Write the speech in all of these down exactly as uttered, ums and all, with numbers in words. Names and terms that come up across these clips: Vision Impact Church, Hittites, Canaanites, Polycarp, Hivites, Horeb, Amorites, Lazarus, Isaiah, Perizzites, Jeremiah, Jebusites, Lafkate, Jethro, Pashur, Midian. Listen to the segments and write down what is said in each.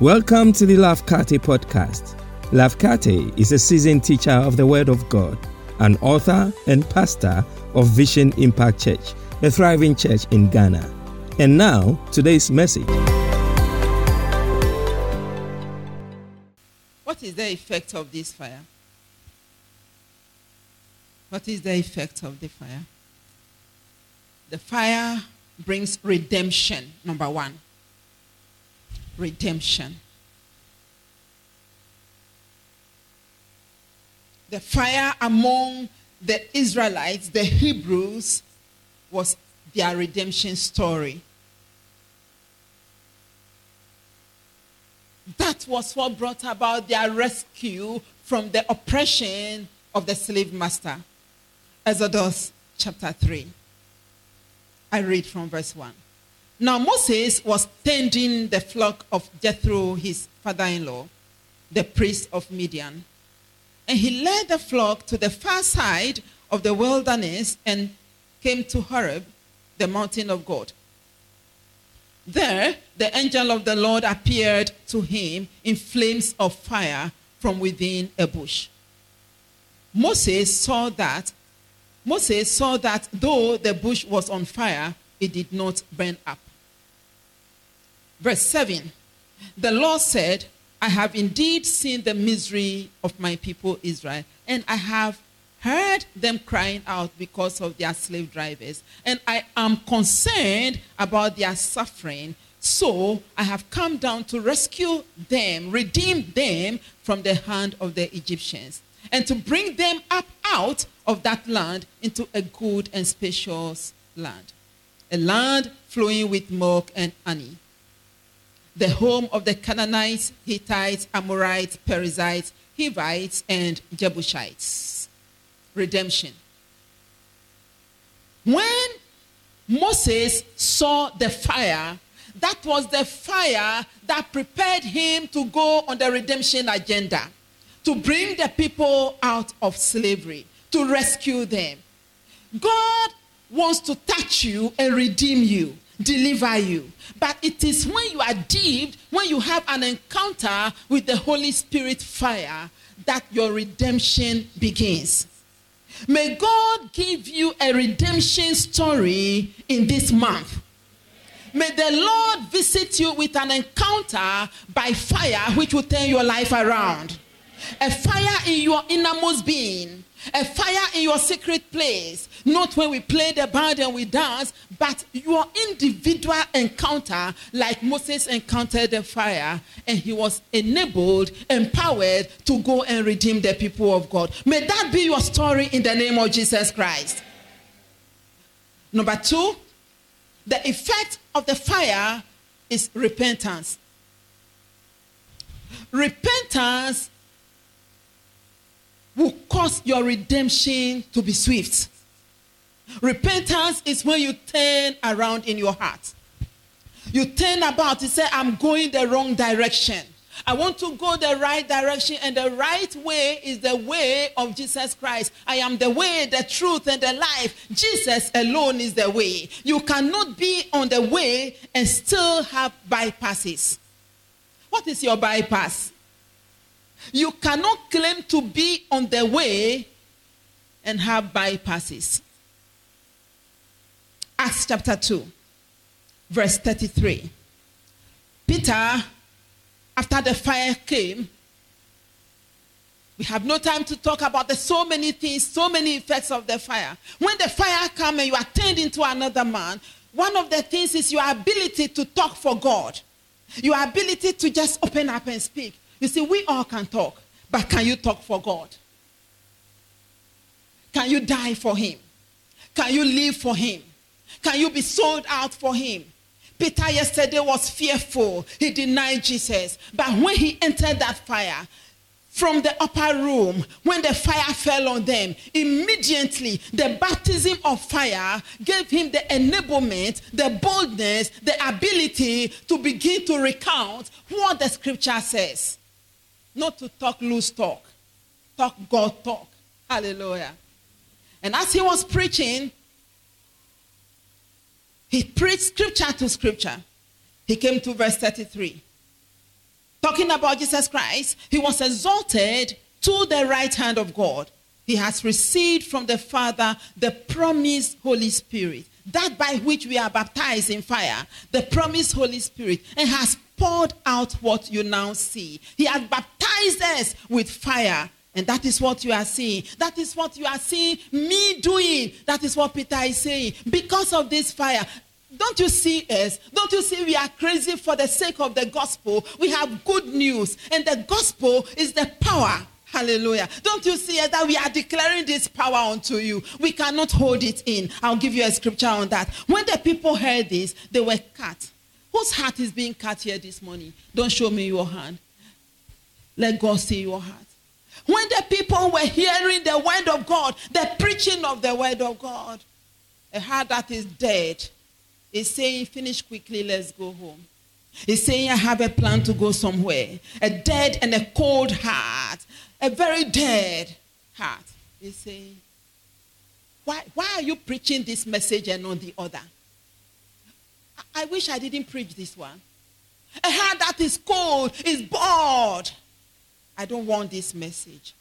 Welcome to the Lafkate podcast. Lafkate is a seasoned teacher of the Word of God, an author and pastor of Vision Impact Church, a thriving church in Ghana. And now, today's message. What is the effect of this fire? What is the effect of the fire? The fire brings redemption, number one. Redemption. The fire among the Israelites, the Hebrews, was their redemption story. That was what brought about their rescue from the oppression of the slave master. Exodus chapter three. I read from verse one. Now Moses was tending the flock of Jethro, his father-in-law, the priest of Midian. And he led the flock to the far side of the wilderness and came to Horeb, the mountain of God. There, the angel of the Lord appeared to him in flames of fire from within a bush. Moses saw that, Moses saw that though the bush was on fire, it did not burn up. Verse seven, the Lord said, I have indeed seen the misery of my people Israel, and I have heard them crying out because of their slave drivers, and I am concerned about their suffering, so I have come down to rescue them, redeem them from the hand of the Egyptians, and to bring them up out of that land into a good and spacious land, a land flowing with milk and honey, the home of the Canaanites, Hittites, Amorites, Perizzites, Hivites, and Jebusites. Redemption. When Moses saw the fire, that was the fire that prepared him to go on the redemption agenda, to bring the people out of slavery, to rescue them. God wants to touch you and redeem you, deliver you. But it is when you are deep, when you have an encounter with the Holy Spirit fire, that your redemption begins. May God give you a redemption story in this month. May the Lord visit you with an encounter by fire which will turn your life around. A fire in your innermost being. A fire in your secret place. Not when we play the band and we dance, but your individual encounter, like Moses encountered the fire, and he was enabled, empowered to go and redeem the people of God. May that be your story in the name of Jesus Christ. Number two, the effect of the fire is repentance. Repentance will cause your redemption to be swift. Repentance is when you turn around in your heart. You turn about and say, I'm going the wrong direction. I want to go the right direction, and the right way is the way of Jesus Christ. I am the way, the truth, and the life. Jesus alone is the way. You cannot be on the way and still have bypasses. What is your bypass? You cannot claim to be on the way and have bypasses. Acts chapter two, verse thirty-three. Peter, after the fire came, we have no time to talk about the so many things, so many effects of the fire. When the fire comes and you are turned into another man, one of the things is your ability to talk for God. Your ability to just open up and speak. You see, we all can talk, but can you talk for God? Can you die for him? Can you live for him? Can you be sold out for him? Peter yesterday was fearful. He denied Jesus. But when he entered that fire, from the upper room, when the fire fell on them, immediately the baptism of fire gave him the enablement, the boldness, the ability to begin to recount what the scripture says. Not to talk loose talk. Talk God talk. Hallelujah. And as he was preaching, he preached scripture to scripture. He came to verse thirty-three. Talking about Jesus Christ, he was exalted to the right hand of God. He has received from the Father the promised Holy Spirit, that by which we are baptized in fire, the promised Holy Spirit, and has poured out what you now see. He has baptized us with fire, and that is what you are seeing. That is what you are seeing me doing. That is what Peter is saying. Because of this fire, don't you see us? Don't you see we are crazy for the sake of the gospel? We have good news, and the gospel is the power. Hallelujah. Don't you see that we are declaring this power unto you? We cannot hold it in. I'll give you a scripture on that. When the people heard this, they were cut. Whose heart is being cut here this morning? Don't show me your hand. Let God see your heart. When the people were hearing the word of God, the preaching of the word of God, a heart that is dead is saying, finish quickly, let's go home. He's saying, I have a plan to go somewhere. A dead and a cold heart. A very dead heart. He's saying, why, why are you preaching this message and not the other? I, I wish I didn't preach this one. A heart that is cold, is bored. I don't want this message.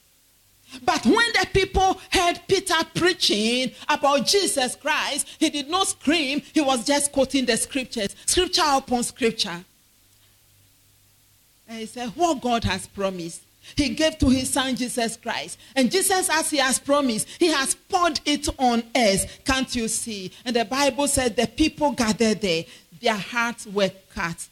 But when the people heard Peter preaching about Jesus Christ, he did not scream. He was just quoting the scriptures, scripture upon scripture. And he said, what God has promised, he gave to his son Jesus Christ. And Jesus, as he has promised, he has poured it on us. Can't you see? And the Bible said the people gathered there. Their hearts were cut.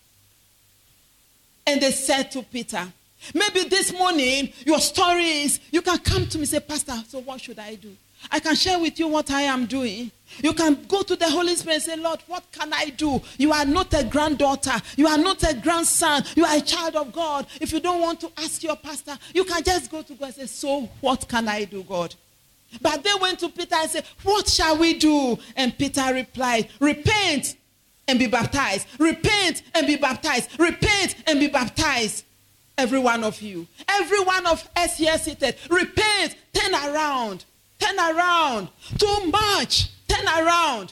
And they said to Peter, maybe this morning, your story is, you can come to me and say, Pastor, so what should I do? I can share with you what I am doing. You can go to the Holy Spirit and say, Lord, what can I do? You are not a granddaughter. You are not a grandson. You are a child of God. If you don't want to ask your pastor, you can just go to God and say, so what can I do, God? But they went to Peter and said, what shall we do? And Peter replied, repent and be baptized. Repent and be baptized. Repent and be baptized. Every one of you, every one of us here seated, repent, turn around, turn around, too much, turn around,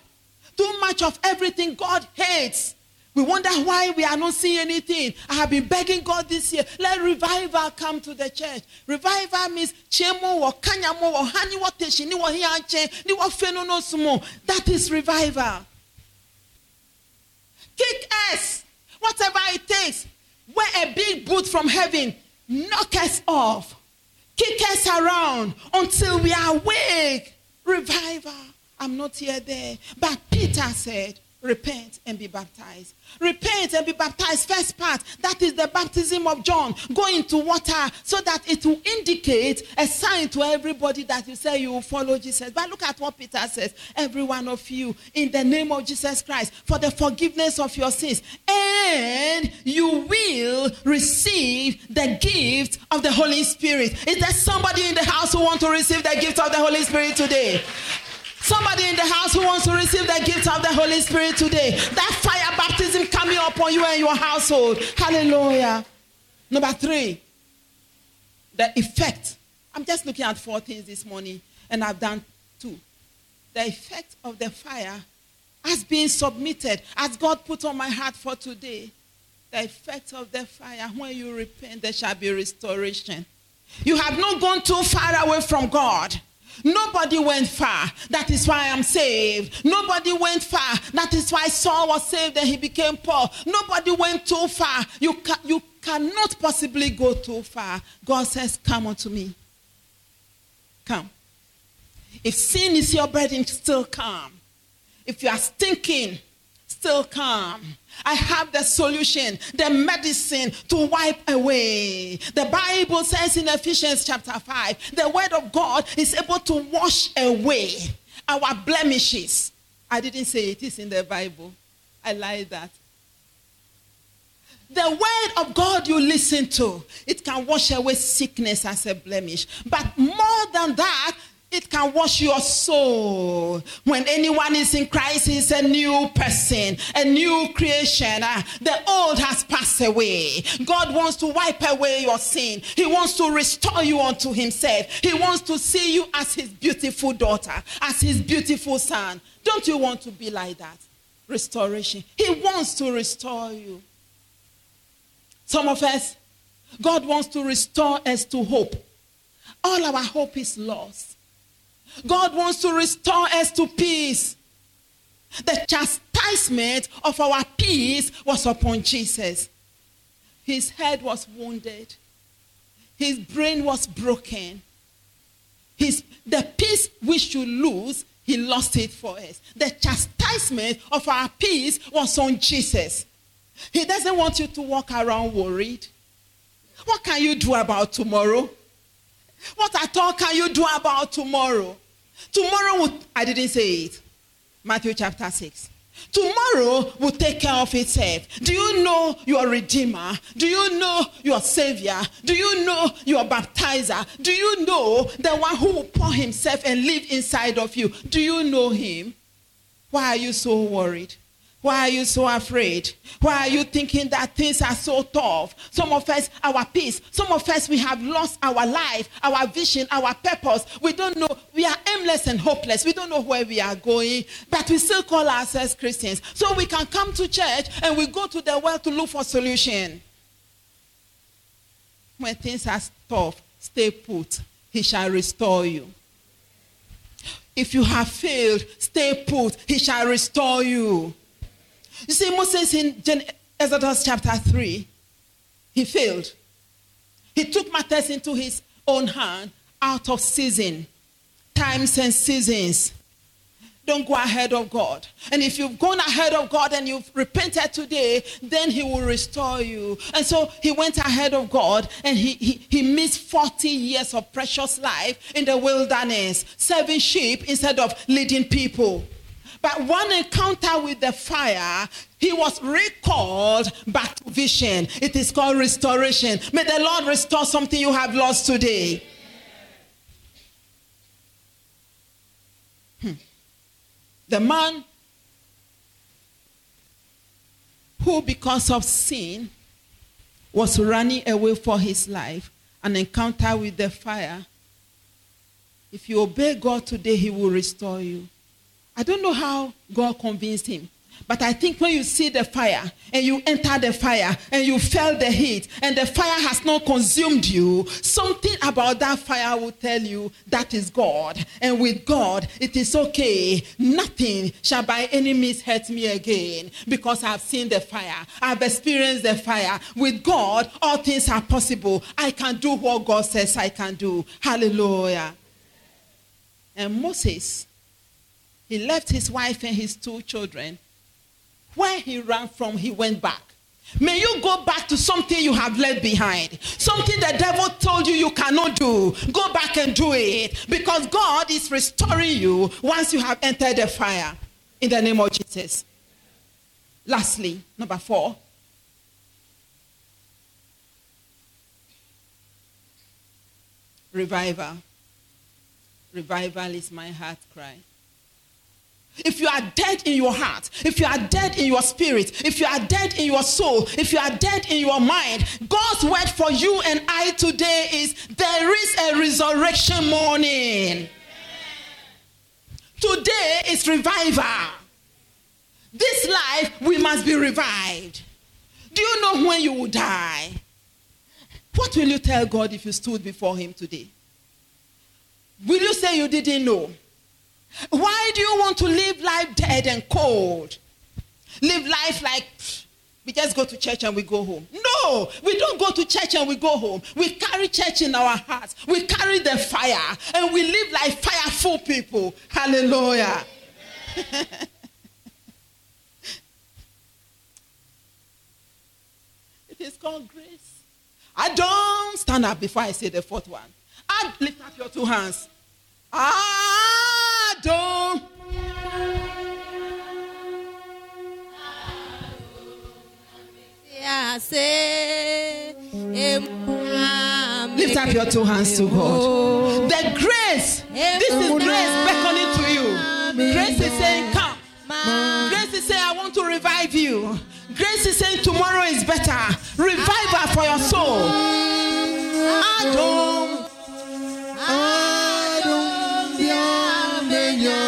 too much of everything God hates. We wonder why we are not seeing anything. I have been begging God this year, let revival come to the church. Revival means, that is revival. Kick us, whatever it takes. Wear a big boot from heaven, knock us off, kick us around until we are awake. Revival. I'm not here there. But Peter said, repent and be baptized. Repent and be baptized. First part, that is the baptism of John. Go into water so that it will indicate a sign to everybody that you say you will follow Jesus. But look at what Peter says. Every one of you, in the name of Jesus Christ, for the forgiveness of your sins. And you will receive the gift of the Holy Spirit. Is there somebody in the house who wants to receive the gift of the Holy Spirit today? Somebody in the house who wants to receive the gift of the Holy Spirit today. That fire baptism coming upon you and your household. Hallelujah. Number three, the effect. I'm just looking at four things this morning, and I've done two. The effect of the fire has been submitted, as God put on my heart for today. The effect of the fire, when you repent, there shall be restoration. You have not gone too far away from God. Nobody went far. That is why I'm saved. Nobody went far. That is why Saul was saved and he became Paul. Nobody went too far. You ca- you cannot possibly go too far. God says, come unto me. Come. If sin is your burden, still come. If you are stinking, still come. I have the solution, the medicine to wipe away. The Bible says in Ephesians chapter five, the word of God is able to wash away our blemishes. I didn't say it is in the Bible. I lied that. The word of God you listen to, it can wash away sickness as a blemish. But more than that, it can wash your soul. When anyone is in Christ, he's a new person, a new creation. Uh, the old has passed away. God wants to wipe away your sin. He wants to restore you unto himself. He wants to see you as his beautiful daughter, as his beautiful son. Don't you want to be like that? Restoration. He wants to restore you. Some of us, God wants to restore us to hope. All our hope is lost. God wants to restore us to peace. The chastisement of our peace was upon Jesus. His head was wounded. His brain was broken. His, the peace we should lose, he lost it for us. The chastisement of our peace was on Jesus. He doesn't want you to walk around worried. What can you do about tomorrow? What at all can you do about tomorrow? Tomorrow, will, I didn't say it. Matthew chapter six. Tomorrow will take care of itself. Do you know your Redeemer? Do you know your Savior? Do you know your Baptizer? Do you know the one who will pour himself and live inside of you? Do you know him? Why are you so worried? Why are you so afraid? Why are you thinking that things are so tough? Some of us, our peace. Some of us, we have lost our life, our vision, our purpose. We don't know. We are aimless and hopeless. We don't know where we are going, but we still call ourselves Christians. So we can come to church and we go to the world to look for solution. When things are tough, stay put. He shall restore you. If you have failed, stay put. He shall restore you. You see, Moses in Exodus chapter three, he failed. He took matters into his own hand out of season, times and seasons. Don't go ahead of God. And if you've gone ahead of God and you've repented today, then he will restore you. And so he went ahead of God and he, he, he missed forty years of precious life in the wilderness, serving sheep instead of leading people. But one encounter with the fire, he was recalled back to vision. It is called restoration. May the Lord restore something you have lost today. Hmm. The man who, because of sin, was running away for his life, an encounter with the fire. If you obey God today, he will restore you. I don't know how God convinced him, but I think when you see the fire and you enter the fire and you feel the heat and the fire has not consumed you, something about that fire will tell you that is God. And with God, it is okay. Nothing shall by any means hurt me again because I've seen the fire. I've experienced the fire. With God, all things are possible. I can do what God says I can do. Hallelujah. And Moses, he left his wife and his two children. Where he ran from, he went back. May you go back to something you have left behind. Something the devil told you you cannot do. Go back and do it. Because God is restoring you once you have entered the fire. In the name of Jesus. Lastly, number four. Revival. Revival is my heart cry. If you are dead in your heart, if you are dead in your spirit, if you are dead in your soul, if you are dead in your mind, God's word for you and I today is there is a resurrection morning. Today is revival. This life, we must be revived. Do you know when you will die? What will you tell God if you stood before him today? Will you say you didn't know? Why do you want to live life dead and cold? Live life like we just go to church and we go home. No, we don't go to church and we go home. We carry church in our hearts. We carry the fire and we live like fireful people. Hallelujah. It is called grace. I don't stand up before I say the fourth one. I lift up your two hands. Ah. Adon. Lift up your two hands to God. The grace, this is grace beckoning to you. Grace is saying, come. Grace is saying, I want to revive you. Grace is saying, tomorrow is better. Revival for your soul. Adon. Adon. Amen.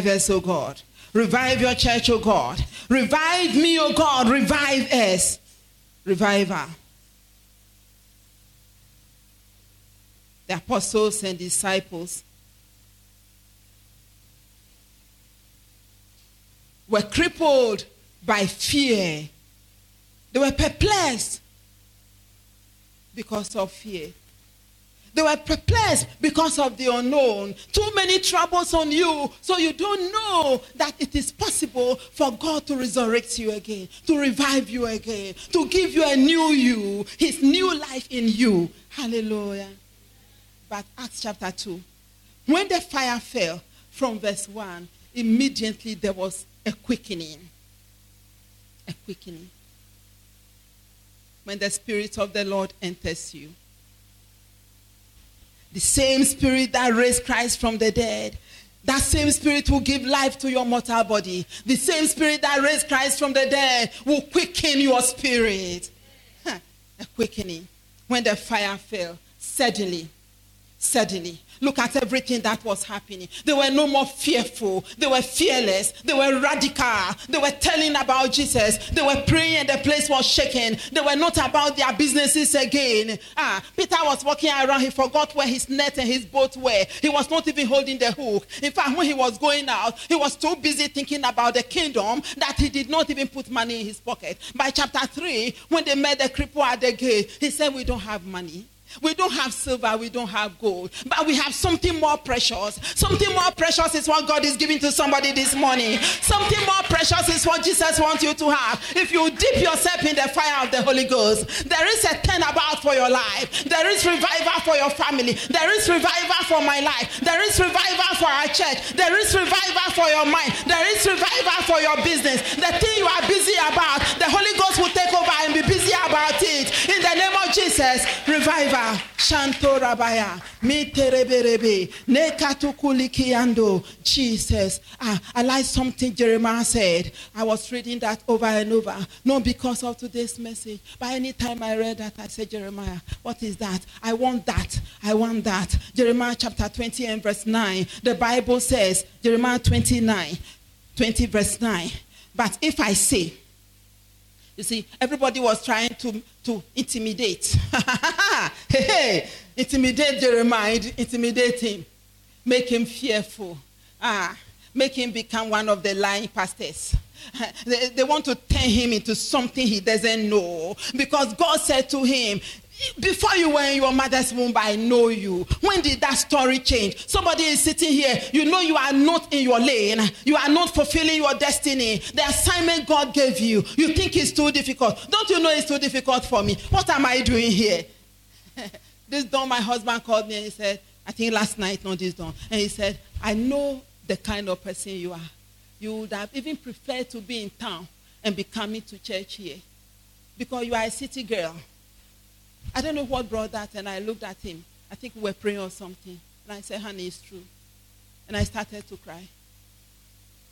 Us, oh God. Revive your church, oh God. Revive me, oh God. Revive us. Revive her. The apostles and disciples were crippled by fear. They were perplexed because of fear. They were perplexed because of the unknown. Too many troubles on you, so you don't know that it is possible for God to resurrect you again, to revive you again, to give you a new you, his new life in you. Hallelujah. But Acts chapter two, when the fire fell from verse one, immediately there was a quickening. A quickening. When the Spirit of the Lord enters you, the same Spirit that raised Christ from the dead, that same Spirit will give life to your mortal body. The same Spirit that raised Christ from the dead will quicken your spirit. Huh, a quickening. When the fire fell, suddenly, suddenly. Look at everything that was happening. They were no more fearful. They were fearless. They were radical. They were telling about Jesus. They were praying and the place was shaken. They were not about their businesses again. Ah, Peter was walking around. He forgot where his net and his boat were. He was not even holding the hook. In fact, when he was going out, he was too busy thinking about the kingdom that he did not even put money in his pocket. By chapter three, when they met the cripple at the gate, he said, "We don't have money. We don't have silver, we don't have gold, but we have something more precious." Something more precious is what God is giving to somebody this morning. Something more precious is what Jesus wants you to have. If you dip yourself in the fire of the Holy Ghost, there is a turnabout for your life. There is revival for your family. There is revival for my life. There is revival for our church. There is revival for your mind. There is revival for your business. The thing you are busy about, the Holy Ghost will take over and be busy about it. In the name of Jesus, revival. Jesus, ah, I like something Jeremiah said. I was reading that over and over, not because of today's message, but any time I read that, I said, Jeremiah, what is that? I want that. I want that. Jeremiah chapter twenty and verse nine. The Bible says, Jeremiah twenty-nine, twenty verse nine. But if I say, you see, everybody was trying to, to intimidate. hey, hey, intimidate Jeremiah, intimidate him, make him fearful, ah, make him become one of the lying pastors. They, they want to turn him into something he doesn't know, because God said to him, before you were in your mother's womb, I know you. When did that story change? Somebody is sitting here. You know you are not in your lane. You are not fulfilling your destiny. The assignment God gave you, you think it's too difficult. Don't you know it's too difficult for me? What am I doing here? This dawn, my husband called me and he said, I think last night, not this dawn. And he said, I know the kind of person you are. You would have even preferred to be in town and be coming to church here, because you are a city girl. I don't know what brought that, and I looked at him. I think we were praying or something. And I said, honey, it's true. And I started to cry.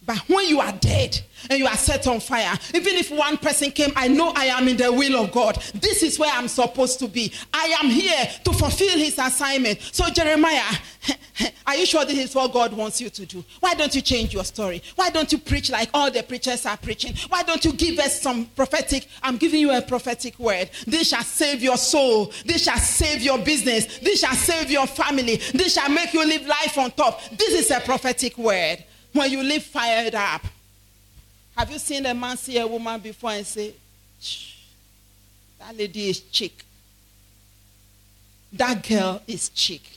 But when you are dead and you are set on fire, even if one person came, I know I am in the will of God. This is where I'm supposed to be. I am here to fulfill his assignment. So Jeremiah, are you sure this is what God wants you to do? Why don't you change your story? Why don't you preach like all the preachers are preaching? Why don't you give us some prophetic, I'm giving you a prophetic word. This shall save your soul. This shall save your business. This shall save your family. This shall make you live life on top. This is a prophetic word. When you live fired up, have you seen a man see a woman before and say, that lady is chic. That girl is chic.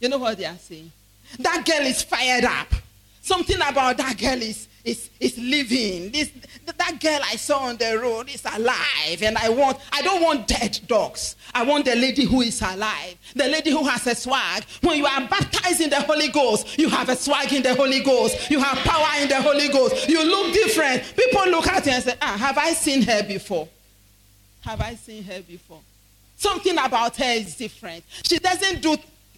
You know what they are saying? That girl is fired up. Something about that girl is, is, is living. This, that girl I saw on the road is alive. And I want, I don't want dead dogs. I want the lady who is alive. The lady who has a swag. When you are baptized in the Holy Ghost, you have a swag in the Holy Ghost. You have power in the Holy Ghost. You look different. People look at you and say, ah, have I seen her before? Have I seen her before? Something about her is different. She doesn't do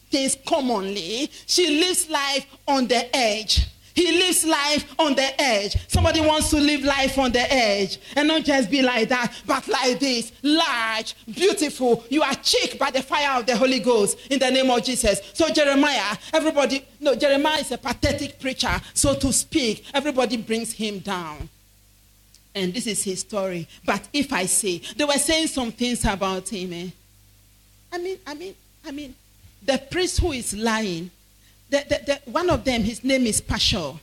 things commonly. She lives life on the edge. He lives life on the edge. Somebody wants to live life on the edge and not just be like that, but like this, large, beautiful. You are cheeked by the fire of the Holy Ghost in the name of Jesus. So Jeremiah, everybody, no, Jeremiah is a pathetic preacher, so to speak. Everybody brings him down. And this is his story. But if I say, they were saying some things about him. Eh? I mean, I mean, I mean, the priest who is lying, The, the, the, one of them, his name is Pashur.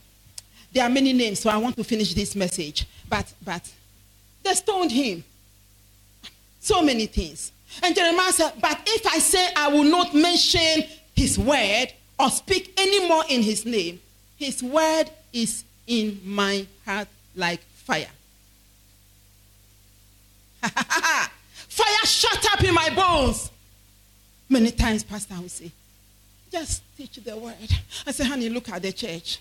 There are many names, so I want to finish this message. But, but they stoned him. So many things. And Jeremiah said, but if I say I will not mention his word or speak any more in his name, his word is in my heart like fire. Fire shut up in my bones. Many times, Pastor will say, just teach the word. I said, honey, look at the church.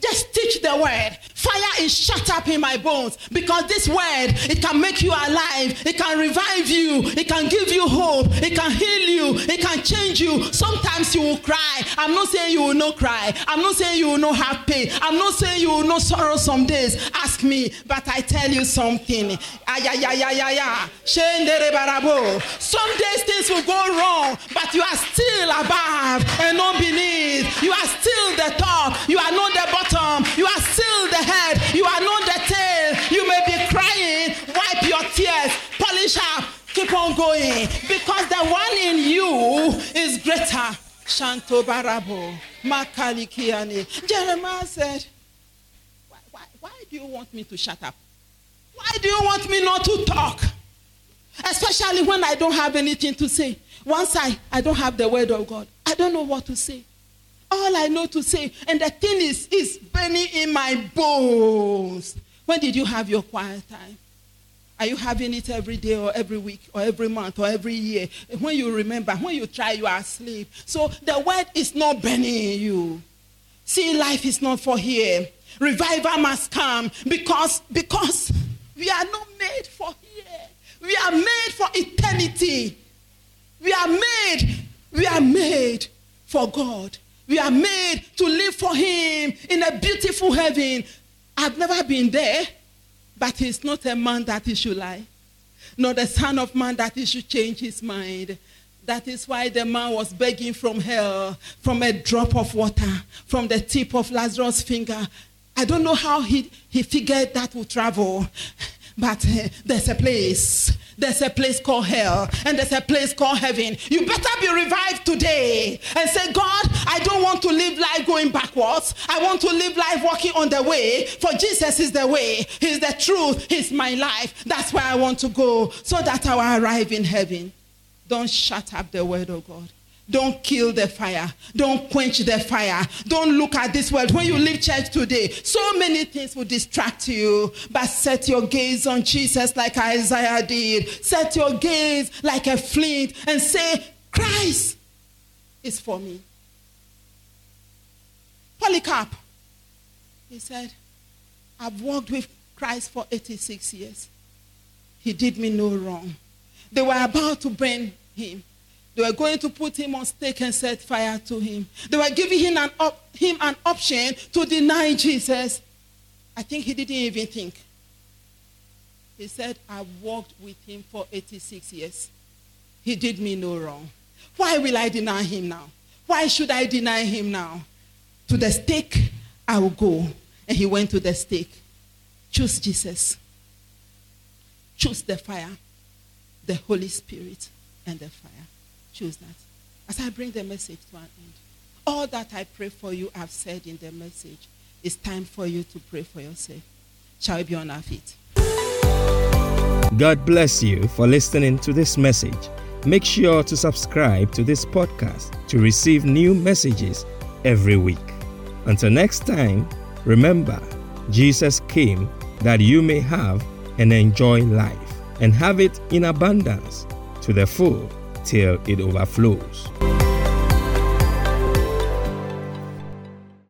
Just teach the word. Fire is shut up in my bones because this word, it can make you alive. It can revive you. It can give you hope. It can heal you. It can change you. Sometimes you will cry. I'm not saying you will not cry. I'm not saying you will not have pain. I'm not saying you will not sorrow some days. Ask me, but I tell you something. Ayayayayaya. Some days things will go wrong, but you are still above and not beneath. You are still the top. You are not the bottom. You are still the head. You are not the tail. You may be crying. Wipe your tears. Polish up. Keep on going. Because the one in you is greater. Shanto Barabo. Makalikiani. Jeremiah said, why, why, why do you want me to shut up? Why do you want me not to talk? Especially when I don't have anything to say. Once I, I don't have the word of God, I don't know what to say. All I know to say, and the thing is, is burning in my bones. When did you have your quiet time? Are you having it every day or every week or every month or every year? When you remember, when you try, you are asleep. So the word is not burning in you. See, life is not for here. Revival must come because, because we are not made for here. We are made for eternity. We are made, we are made for God. We are made to live for him in a beautiful heaven. I've never been there, but he's not a man that he should lie, nor the son of man that he should change his mind. That is why the man was begging from hell, from a drop of water, from the tip of Lazarus' finger. I don't know how he, he figured that would travel, but uh, there's a place. There's a place called hell, and there's a place called heaven. You better be revived today and say, God, I don't want to live life going backwards. I want to live life walking on the way, for Jesus is the way. He's the truth. He's my life. That's where I want to go, so that I will arrive in heaven. Don't shut up the word of God. Don't kill the fire. Don't quench the fire. Don't look at this world. When you leave church today, so many things will distract you. But set your gaze on Jesus like Isaiah did. Set your gaze like a flint and say, Christ is for me. Polycarp, he said, I've walked with Christ for eighty-six years. He did me no wrong. They were about to burn him. They were going to put him on stake and set fire to him. They were giving him an, op- him an option to deny Jesus. I think he didn't even think. He said, I walked with him for eighty-six years. He did me no wrong. Why will I deny him now? Why should I deny him now? To the stake, I will go. And he went to the stake. Choose Jesus. Choose the fire, the Holy Spirit, and the fire. Choose that. As I bring the message to an end, all that I pray for you, I've said in the message. It's time for you to pray for yourself. Shall we be on our feet? God bless you for listening to this message. Make sure to subscribe to this podcast to receive new messages every week. Until next time, remember, Jesus came that you may have and enjoy life and have it in abundance to the full till it overflows.